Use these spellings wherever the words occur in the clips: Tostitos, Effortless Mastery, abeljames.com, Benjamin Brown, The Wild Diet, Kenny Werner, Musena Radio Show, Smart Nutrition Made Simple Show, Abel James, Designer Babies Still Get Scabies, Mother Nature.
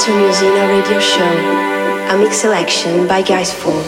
to Musena Radio Show, a mix selection by Guys Fool.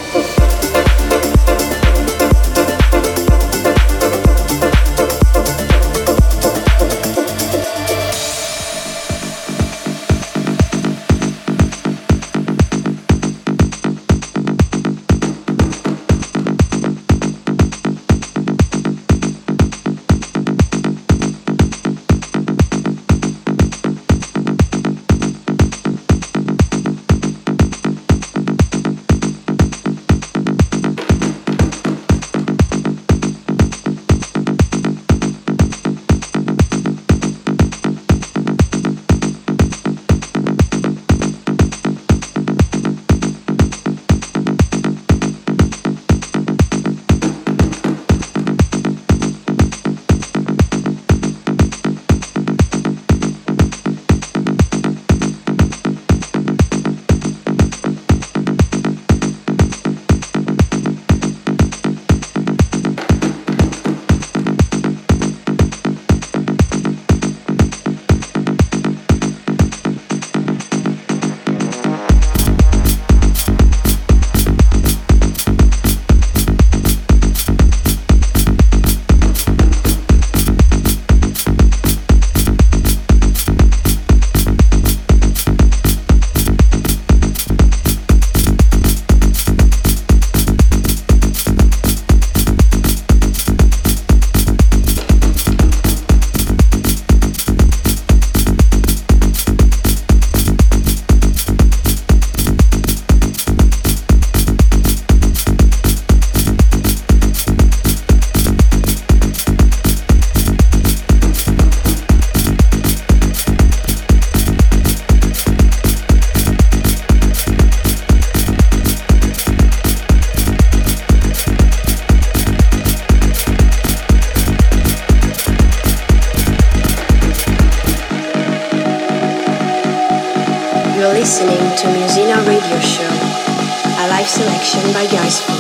Listening to Musena Radio Show, a live selection by Guys Fool.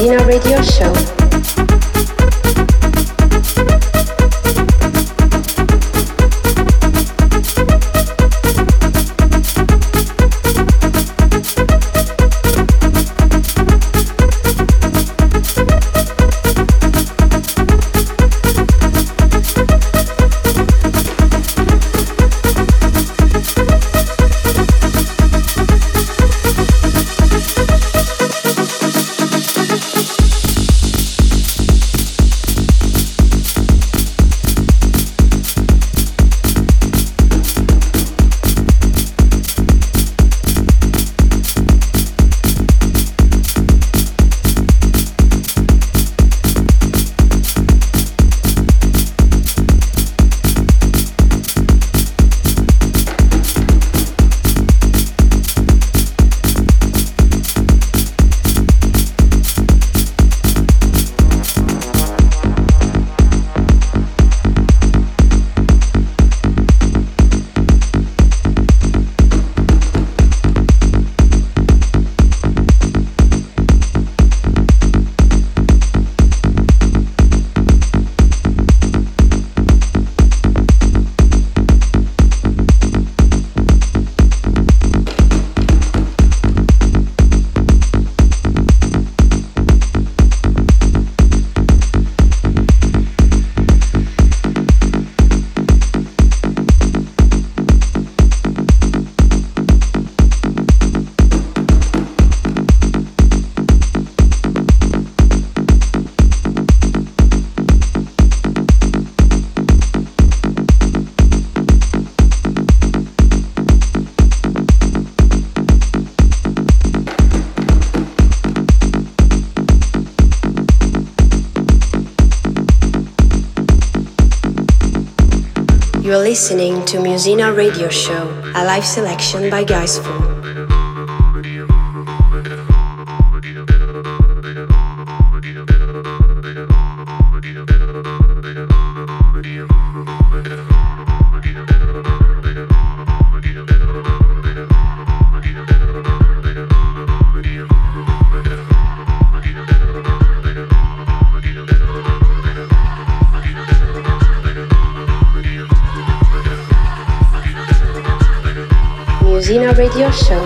Musena Radio Show. You're listening to Musena Radio Show, a live selection by Guysful. Musena Radio Show.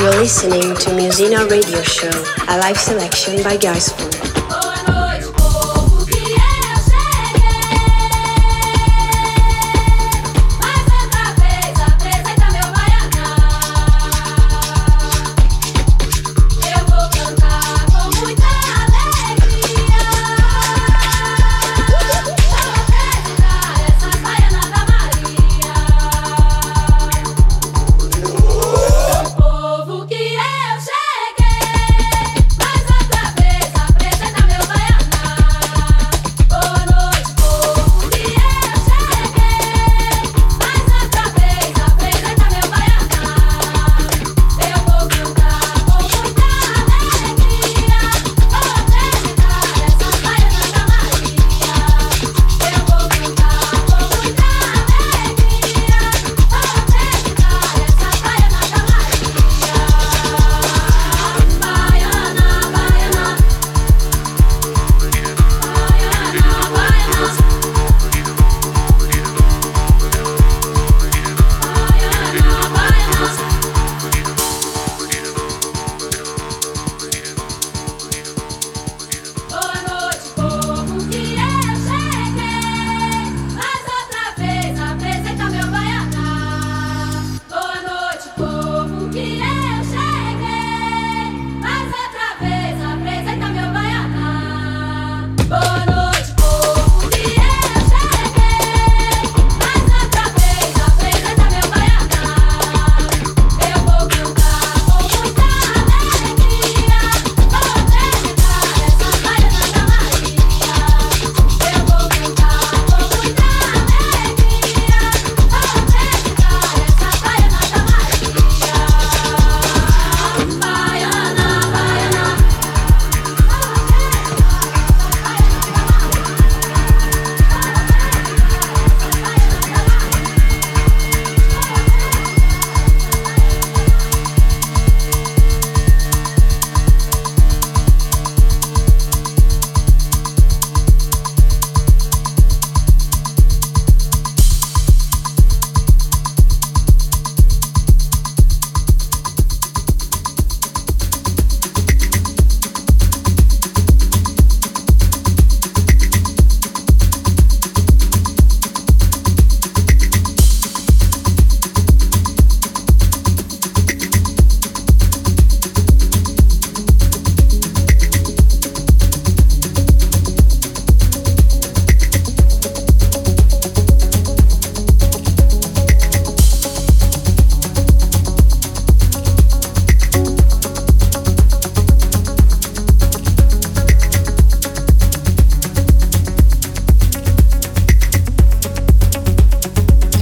You're listening to Musena Radio Show, a live selection by Guysful.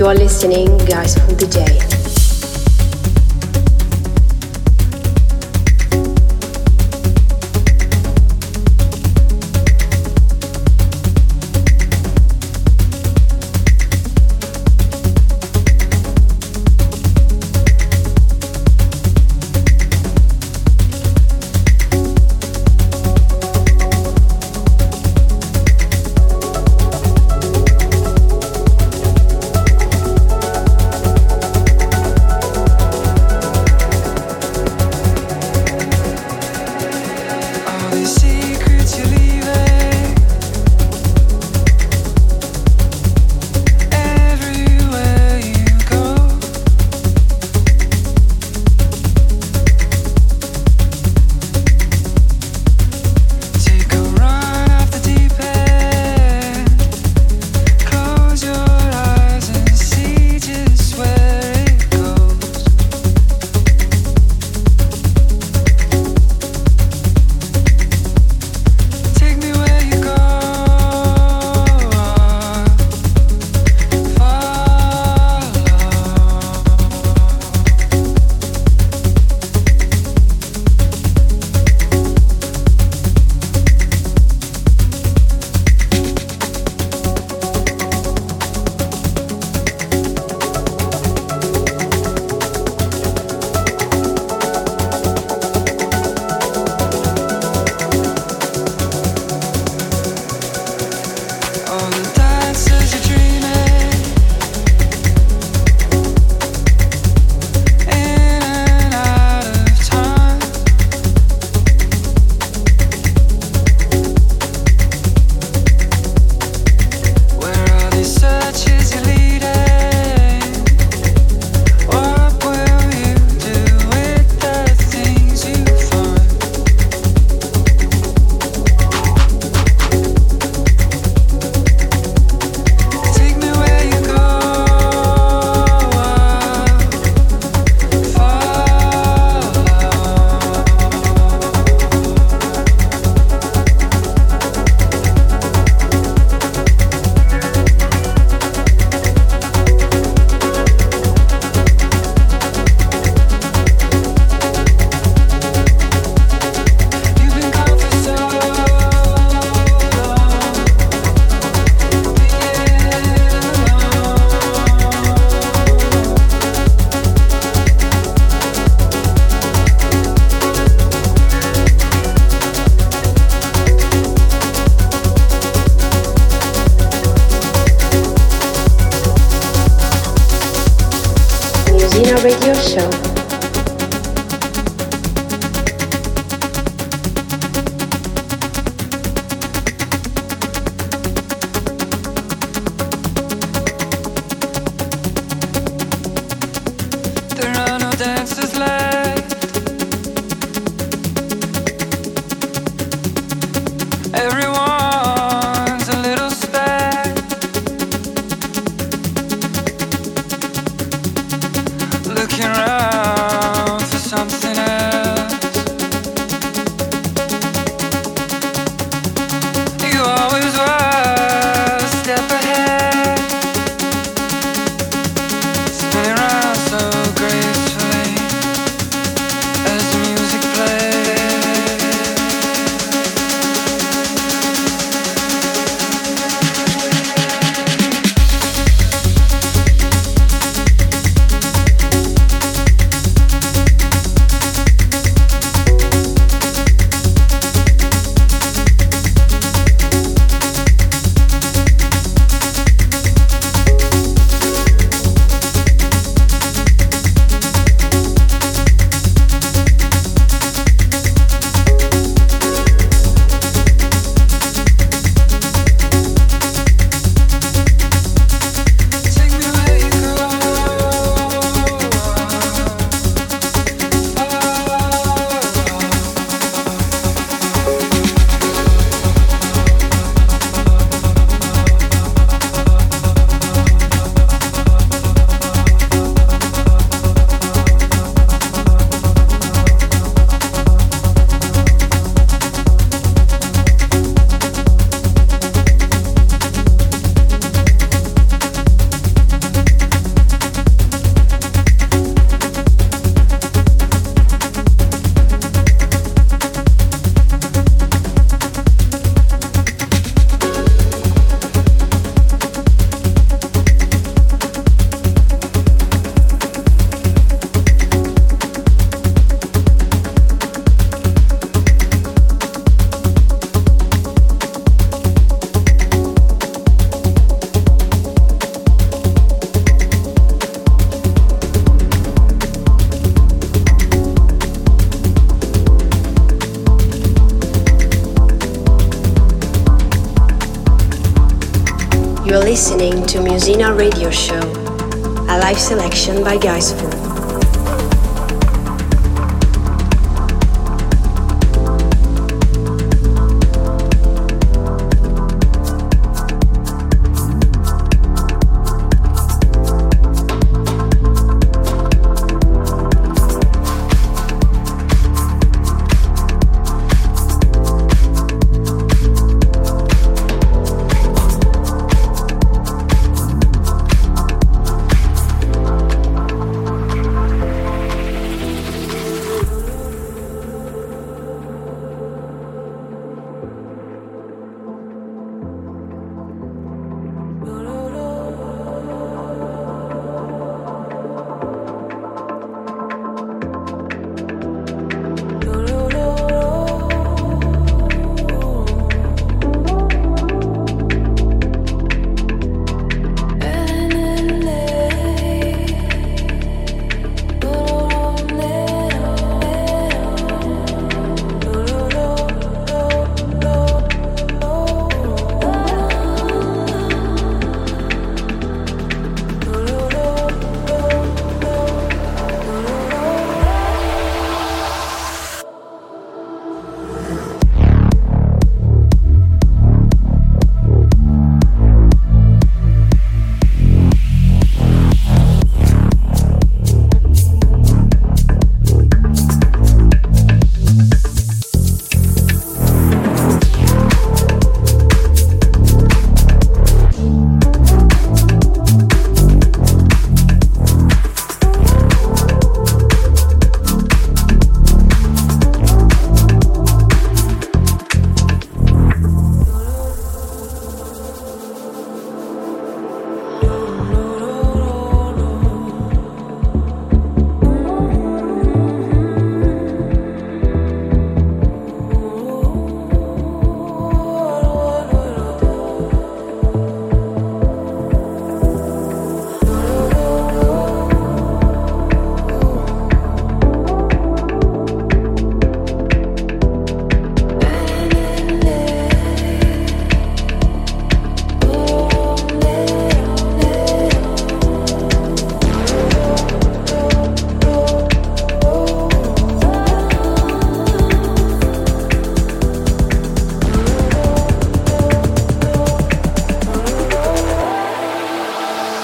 You are listening, guys, from DJ. You're listening to Musena Radio Show, a live selection by Geisful.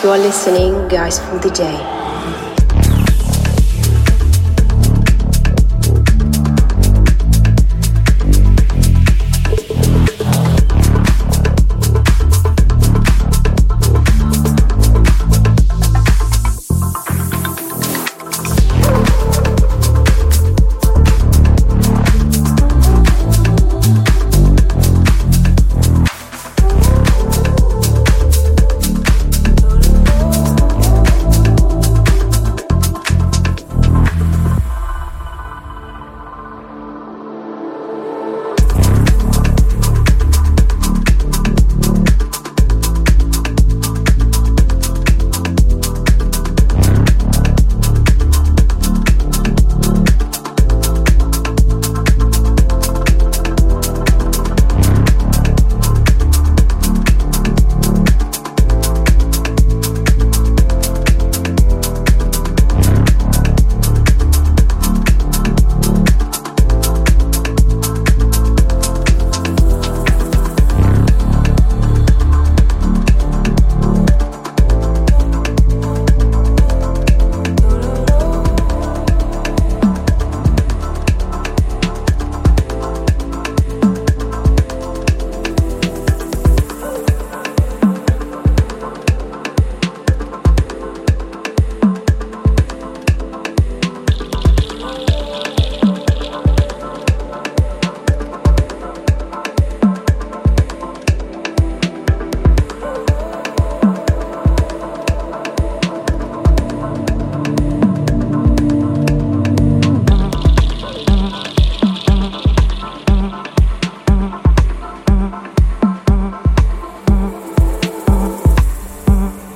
You are listening, Geisful DJ.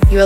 You're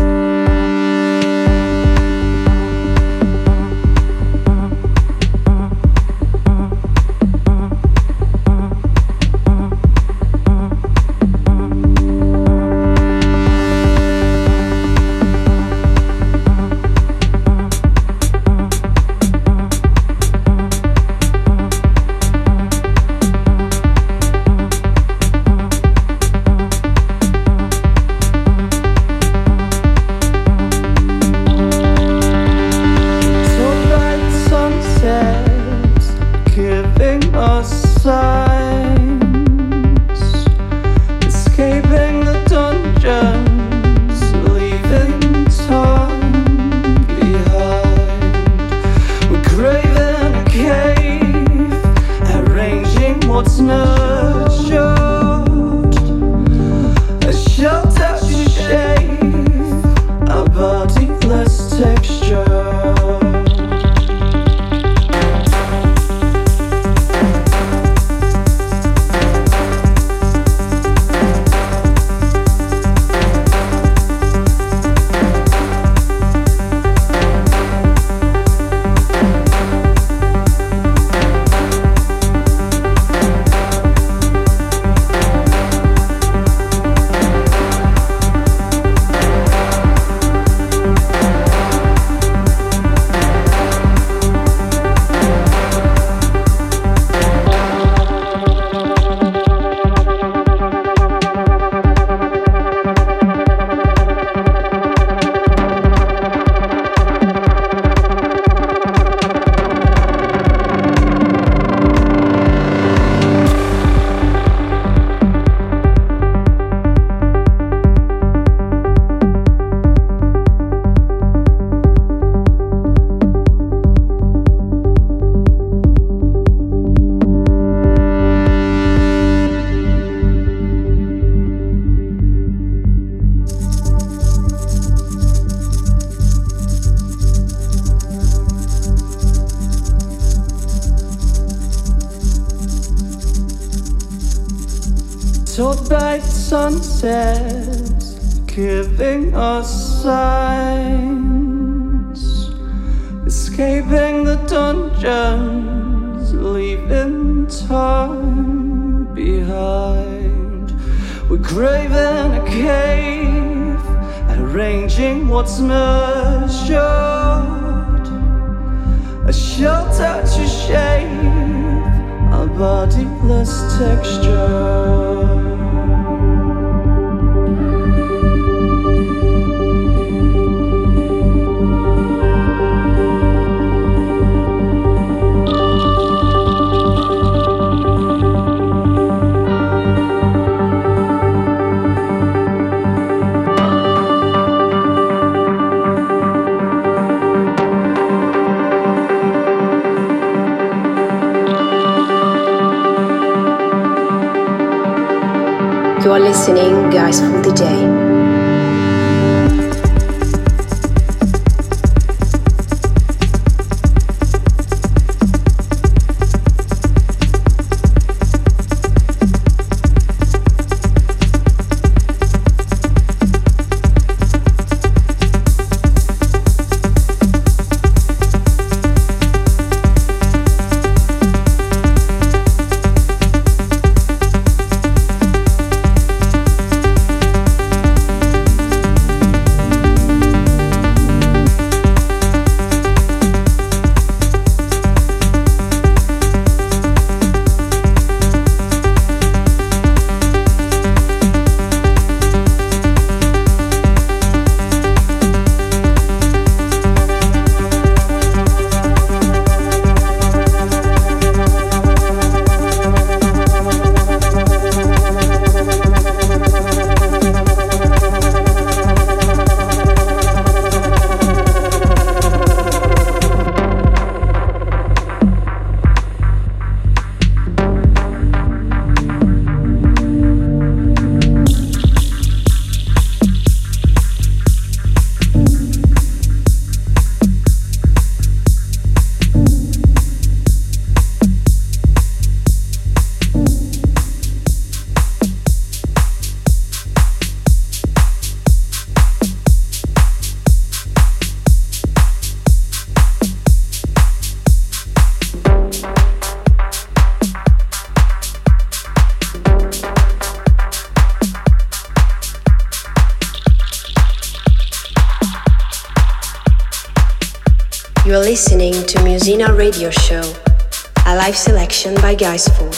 so bright sunsets giving us signs, escaping the dungeons, leaving time behind. We're craving a cave, arranging what's measured, a shelter to shade our bodiless texture. You are listening, guys, for the day. You're listening to Musena Radio Show, a live selection by Guysful.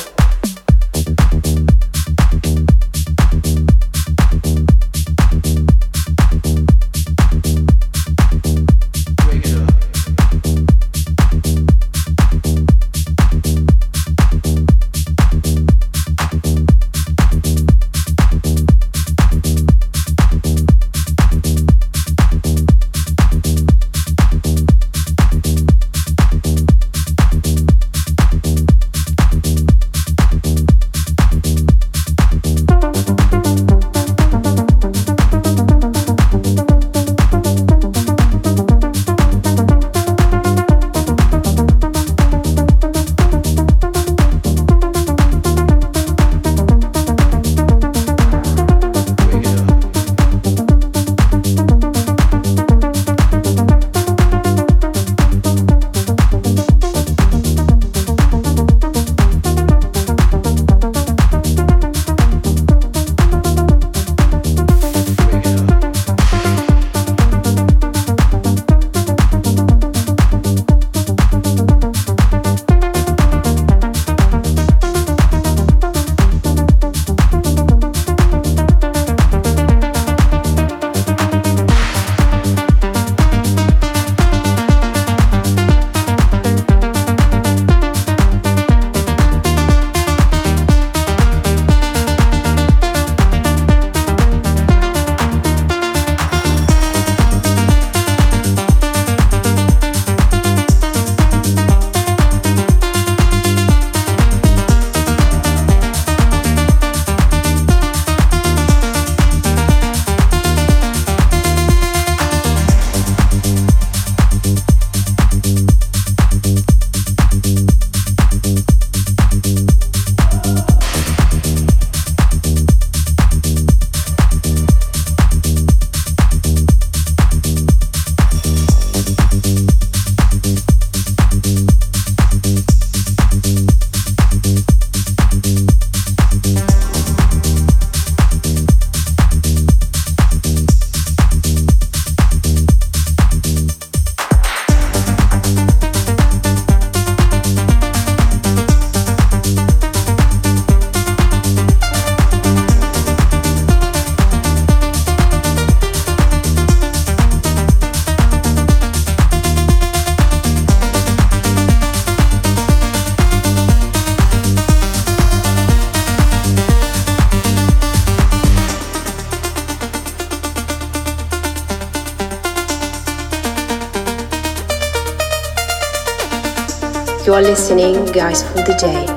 You are listening, guys, for the day.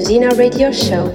Musena Radio Show.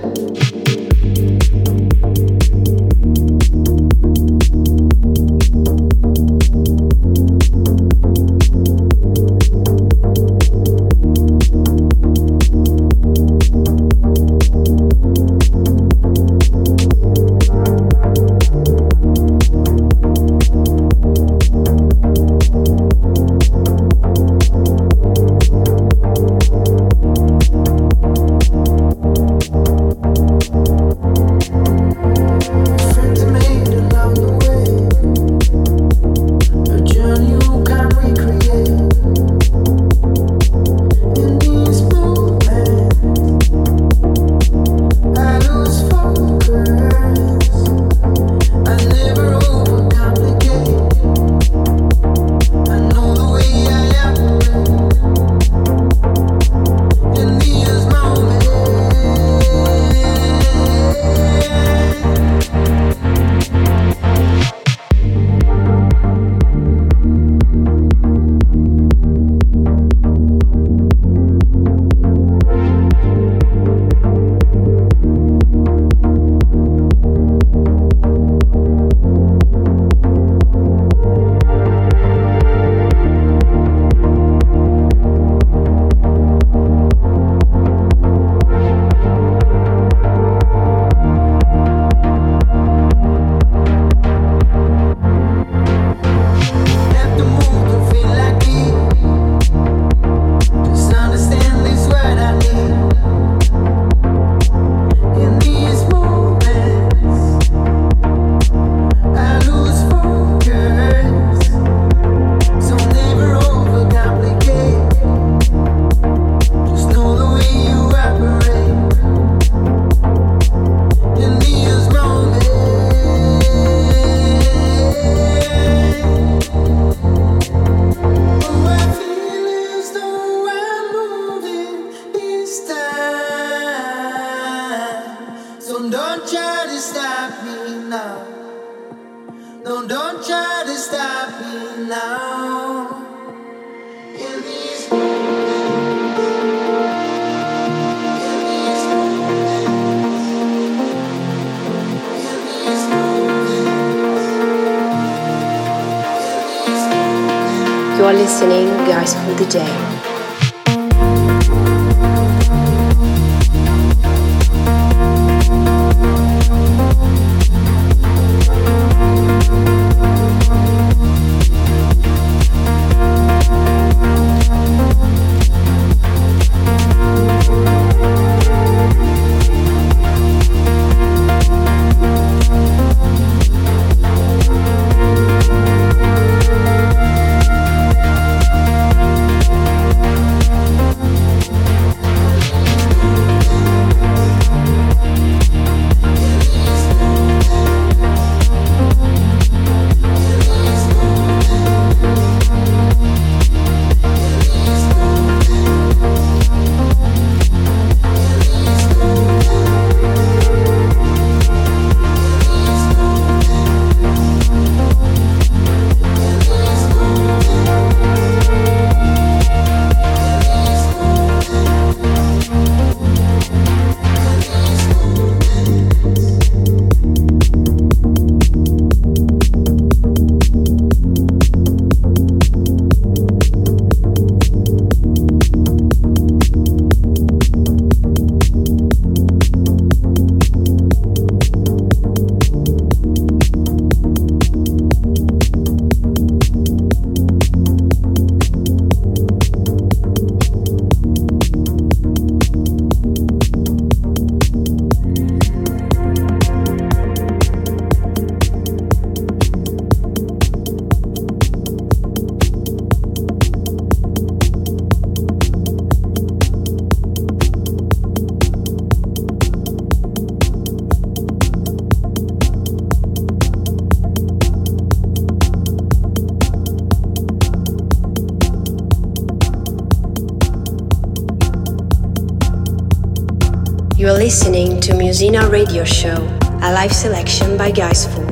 Listening, guys, for the day. You're listening to Musena Radio Show, a live selection by Geisful.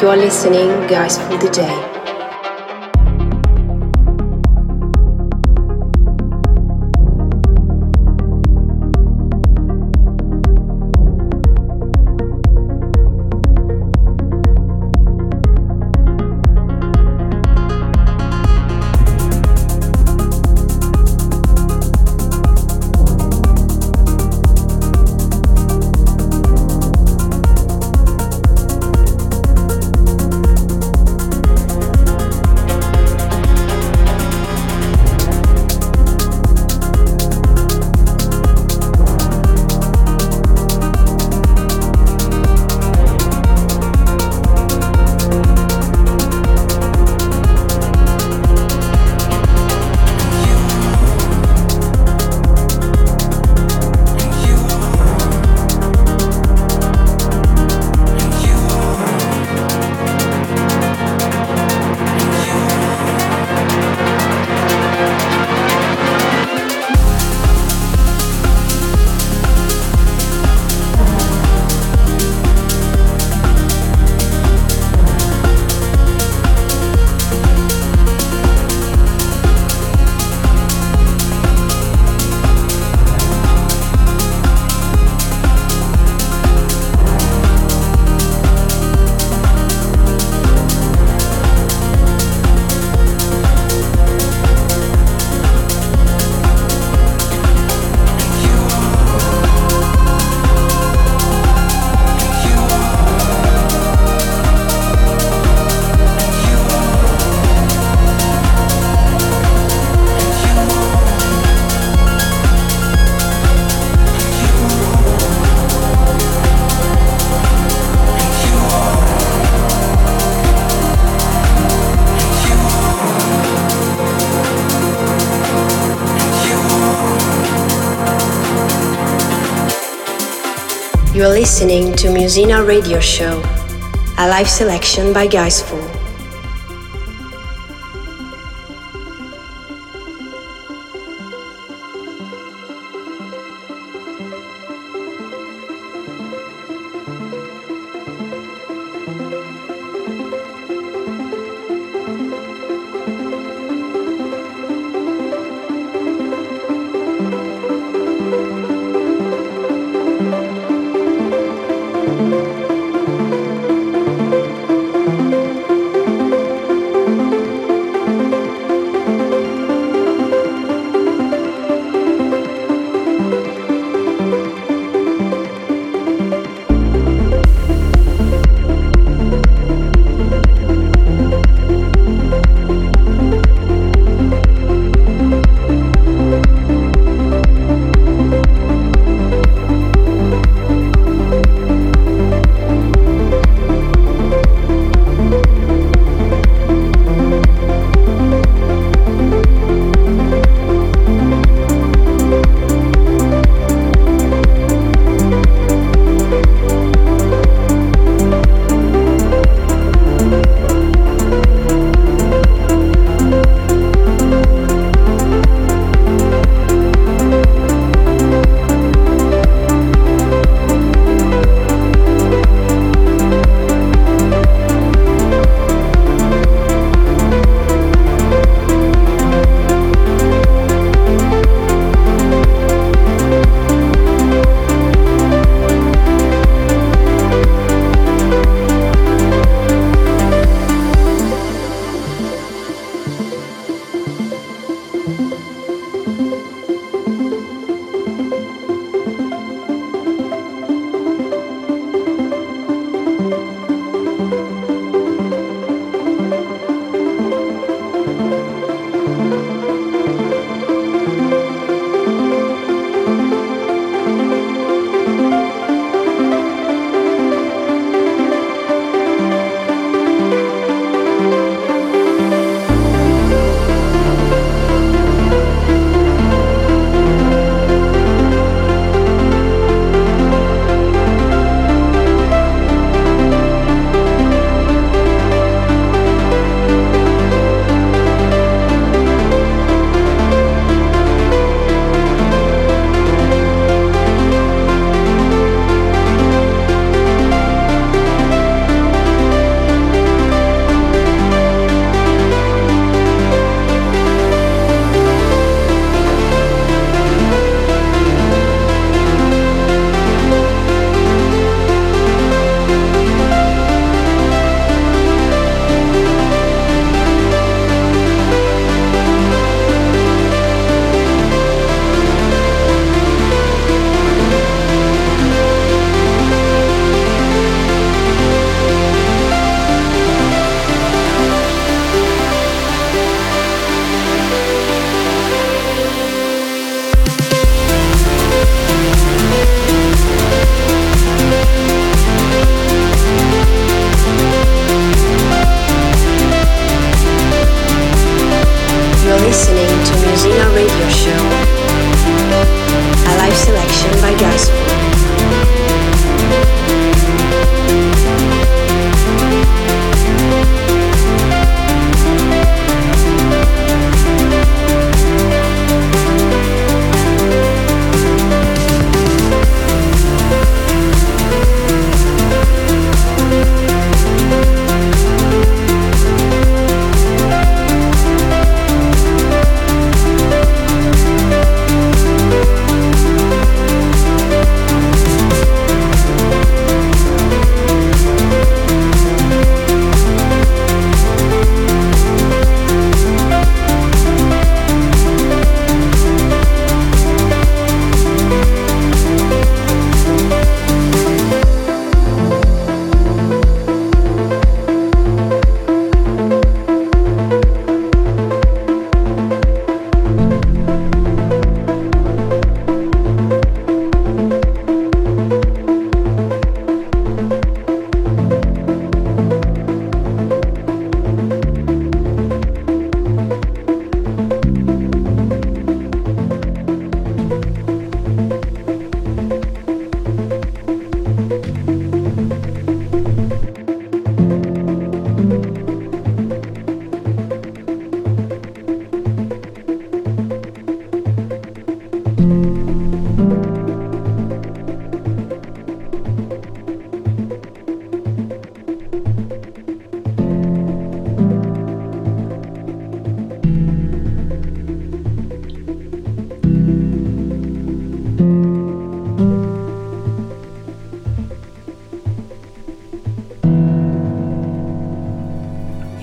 You're listening, Geisful DJ. You're listening to Musena Radio Show, a live selection by Geisful.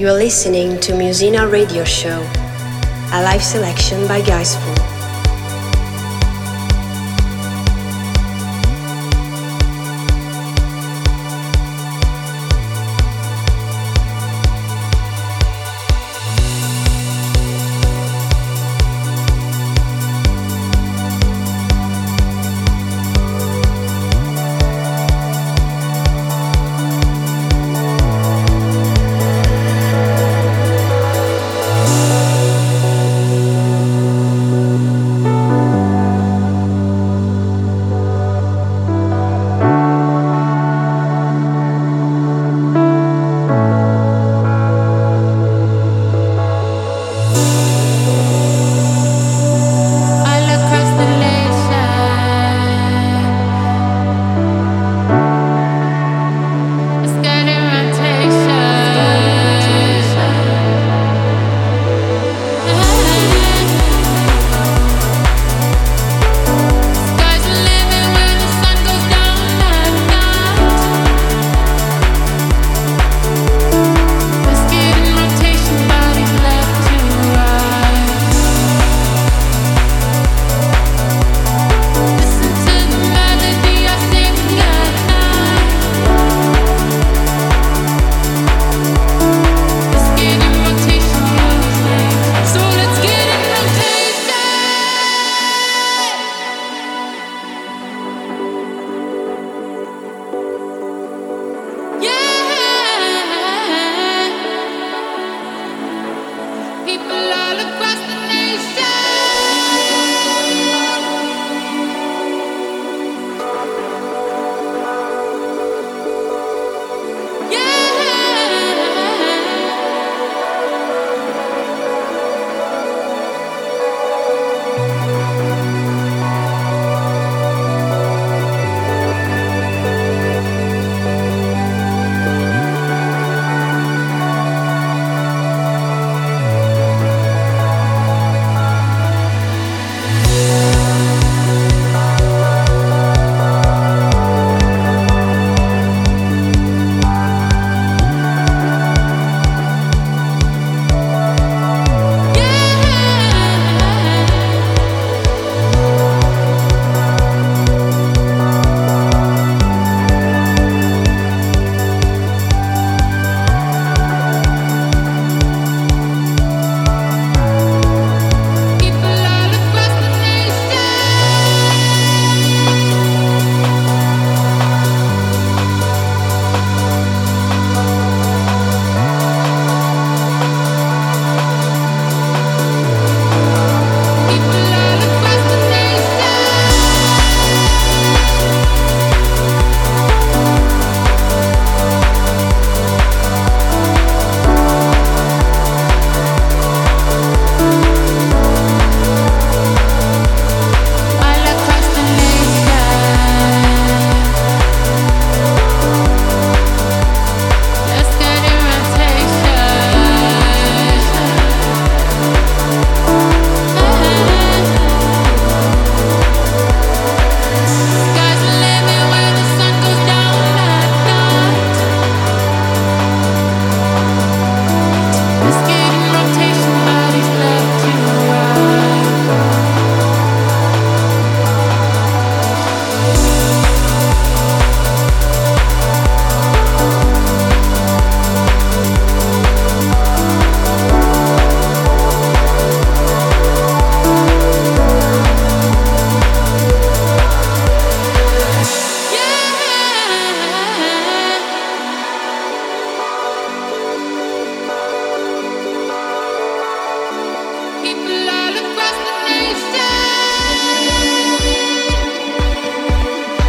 You're listening to Musena Radio Show, a live selection by Geisful.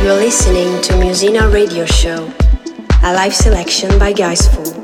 You're listening to Musena Radio Show, a live selection by Geisful.